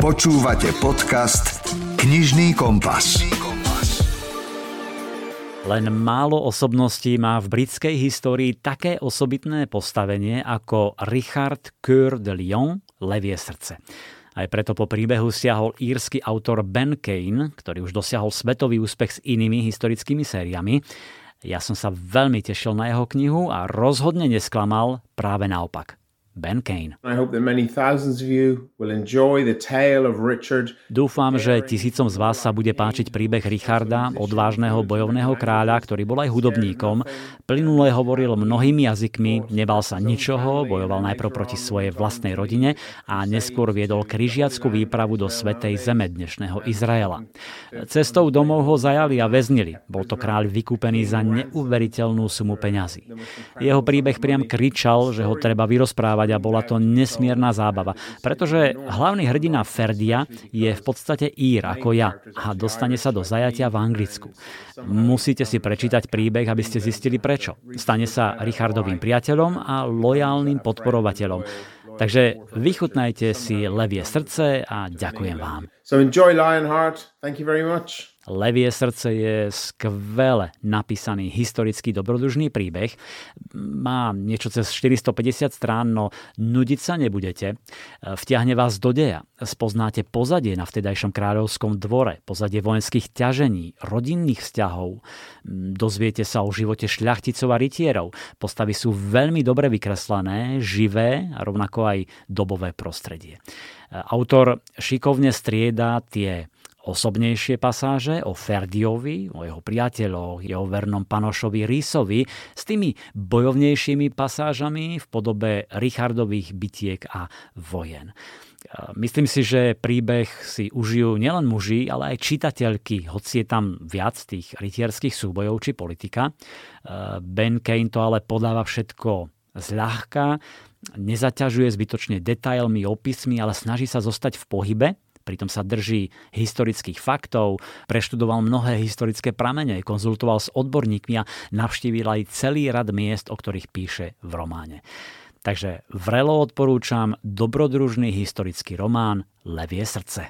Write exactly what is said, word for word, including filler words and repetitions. Počúvate podcast Knižný kompas. Len málo osobností má v britskej histórii také osobitné postavenie ako Richard Coeur de Lyon, Levie srdce. Aj preto po príbehu siahol írsky autor Ben Kane, ktorý už dosiahol svetový úspech s inými historickými sériami. Ja som sa veľmi tešil na jeho knihu a rozhodne nesklamal, práve naopak. Ben Kane. Dúfam, že tisícom z vás sa bude páčiť príbeh Richarda, odvážneho bojovného kráľa, ktorý bol aj hudobníkom. Plynule hovoril mnohými jazykmi, nebal sa ničoho, bojoval najprv proti svojej vlastnej rodine a neskôr viedol križiackú výpravu do svätej zeme dnešného Izraela. Cestou domov ho zajali a väznili. Bol to kráľ vykúpený za neuveriteľnú sumu peňazí. Jeho príbeh priam kričal, že ho treba vyrozprávať, a bola to nesmierna zábava, pretože hlavný hrdina Ferdia je v podstate Ír ako ja a dostane sa do zajatia v Anglicku. Musíte si prečítať príbeh, aby ste zistili prečo. Stane sa Richardovým priateľom a lojálnym podporovateľom. Takže vychutnajte si Levie srdce a ďakujem vám. So enjoy Lionheart. Thank you very much. Levie srdce je skvele napísaný historický dobrodružný príbeh. Má niečo cez štyristopäťdesiat strán, no nudiť sa nebudete. Vtiahne vás do deja. Spoznáte pozadie na vtedajšom kráľovskom dvore, pozadie vojenských ťažení, rodinných vzťahov. Dozviete sa o živote šľachticov a rytierov. Postavy sú veľmi dobre vykreslené, živé a rovnako aj dobové prostredie. Autor šikovne strieda tie osobnejšie pasáže o Ferdiovi, o jeho priateľoch, jeho vernom panošovi Risovi s tými bojovnejšími pasážami v podobe Richardových bitiek a vojen. Myslím si, že príbeh si užijú nielen muži, ale aj čitateľky, hoci je tam viac tých rytierských súbojov či politika. Ben Kane to ale podáva všetko zľahka, nezaťažuje zbytočne detailmi, opismi, ale snaží sa zostať v pohybe. Pritom sa drží historických faktov, preštudoval mnohé historické pramene, konzultoval s odborníkmi a navštívil aj celý rad miest, o ktorých píše v románe. Takže vrelo odporúčam dobrodružný historický román Levie srdce.